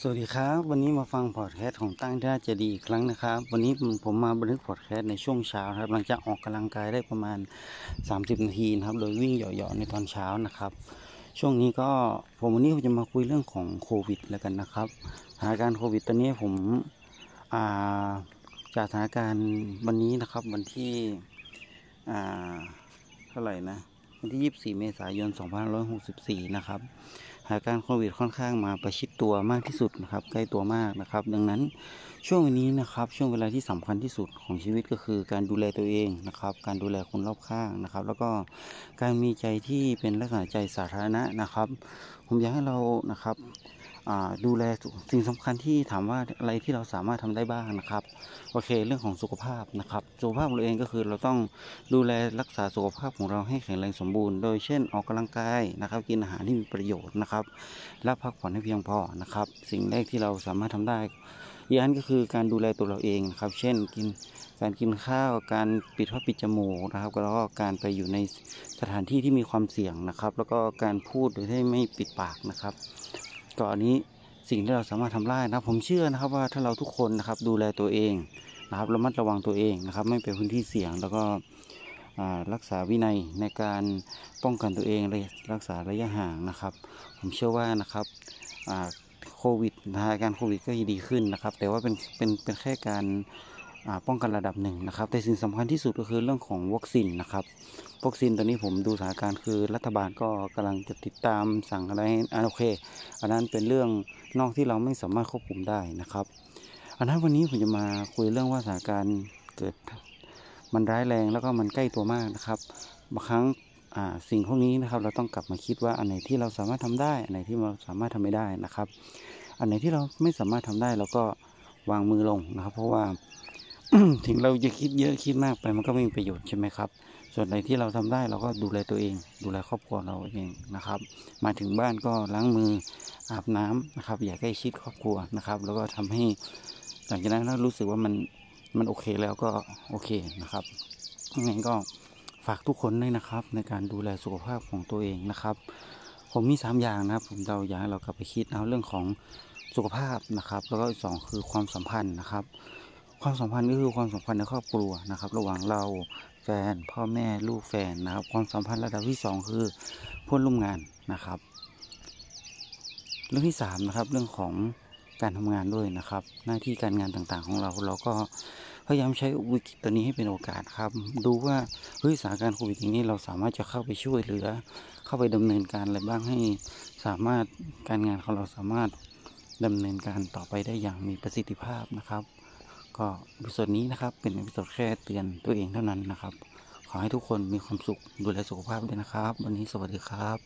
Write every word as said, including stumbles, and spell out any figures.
สวัสดีครับวันนี้มาฟังพอดแคสต์ของตั้งท่าเจดีย์อีกครั้งนะครับวันนี้ผมมาบันทึกพอดแคสต์ในช่วงเช้าครับหลังจากออกกำลังกายได้ประมาณสามสิบนาทีนะครับโดยวิ่งเหยาะๆในตอนเช้านะครับช่วงนี้ก็ผมวันนี้ผมจะมาคุยเรื่องของโควิดแล้วกันนะครับสถานการณ์โควิดตอนนี้ผมอ่าจากสถานการณ์วันนี้นะครับวันที่อ่าเท่าไหร่นะวันที่ยี่สิบสี่เมษายนสองพันห้าร้อยหกสิบสี่นะครับสถานการณ์โควิดค่อนข้างมาประชิดตัวมากที่สุดนะครับใกล้ตัวมากนะครับดังนั้นช่วงนี้นะครับช่วงเวลาที่สำคัญที่สุดของชีวิตก็คือการดูแลตัวเองนะครับการดูแลคนรอบข้างนะครับแล้วก็การมีใจที่เป็นลักษณะใจสาธารณะนะครับผมอยากให้เรานะครับดูแลสิ่งสำคัญที่ถามว่าอะไรที่เราสามารถทำได้บ้างนะครับโอเคเรื่องของสุขภาพนะครับสุขภาพเราเองก็คือเราต้องดูแลรักษาสุขภาพของเราให้แข็งแรงสมบูรณ์โดยเช่นออกกำลังกายนะครับกินอาหารที่มีประโยชน์นะครับและพักผ่อนให้เพียงพอนะครับสิ่งแรกที่เราสามารถทำได้อีกอันก็คือการดูแลตัวเราเองนะครับเช่นกินการกินข้าวการปิดผ้าปิดจมูกนะครับแล้วก็การไปอยู่ในสถานที่ที่มีความเสี่ยงนะครับแล้วก็การพูดโดยที่ไม่ปิดปากนะครับก่อนนี้สิ่งที่เราสามารถทำได้นะผมเชื่อนะครับว่าถ้าเราทุกคนนะครับดูแลตัวเองนะครับระมัดระวังตัวเองนะครับไม่ไปพื้นที่เสี่ยงแล้วก็รักษาวินัยในการป้องกันตัวเองเลยรักษาระยะห่างนะครับผมเชื่อว่านะครับโควิดสถานการณ์โควิดก็ดีขึ้นนะครับแต่ว่าเป็นเป็นเป็นแค่การป้องกันระดับหนึ่งนะครับแต่สิ่งสำคัญที่สุดก็คือเรื่องของวัคซีนนะครับวัคซีนตอนนี้ผมดูสถานการณ์คือรัฐบาลก็กำลังจะติดตามสั่งอะไรอันโอเคอันนั้นเป็นเรื่องนอกที่เราไม่สามารถควบคุมได้นะครับอันนั้นวันนี้ผมจะมาคุยเรื่องว่าสถานการณ์เกิดมันร้ายแรงแล้วก็มันใกล้ตัวมากนะครับบางครั้งสิ่งพวกนี้นะครับเราต้องกลับมาคิดว่าอันไหนที่เราสามารถทำได้อันไหนที่เราสามารถทำไม่ได้นะครับอันไหนที่เราไม่สามารถทำได้เราก็วางมือลงนะครับเพราะว่าถึงเราจะคิดเยอะคิดมากไปมันก็ไม่มีประโยชน์ใช่ไหมครับส่วนอะไรที่เราทำได้เราก็ดูแลตัวเองดูแลครอบครัวเราเองนะครับมาถึงบ้านก็ล้างมืออาบน้ำนะครับอย่าใกล้ชิดครอบครัวนะครับแล้วก็ทำให้หลังจากนั้นถ้ารู้สึกว่ามันมันโอเคแล้วก็โอเคนะครับงั้นก็ฝากทุกคนด้วยนะครับในการดูแลสุขภาพของตัวเองนะครับผมมีสามอย่างนะครับผมเราอยากให้เรากลับไปคิดเอาเรื่องของสุขภาพนะครับแล้วก็สองคือความสัมพันธ์นะครับความสัมพันธ์ก็คือความสัมพันธ์ในครอบครัวนะครับระหว่างเราแฟนพ่อแม่ลูกแฟนนะครับความสัมพันธ์ระดับที่สองคือเพื่อนร่วมงานนะครับเรื่องที่สามนะครับเรื่องของการทำงานด้วยนะครับหน้าที่การงานต่างๆของเราเราก็พยายามใช้วิกฤตตัวนี้ให้เป็นโอกาสครับดูว่าเฮ้ยสถานการณ์โควิดอย่างนี้เราสามารถจะเข้าไปช่วยเหลือเข้าไปดำเนินการอะไรบ้างให้สามารถการงานของเราสามารถดำเนินการต่อไปได้อย่างมีประสิทธิภาพนะครับก็เอพิโซดนี้นะครับเป็นเอพิโซดแค่เตือนตัวเองเท่านั้นนะครับขอให้ทุกคนมีความสุขดูแลสุขภาพด้วยนะครับวันนี้สวัสดีครับ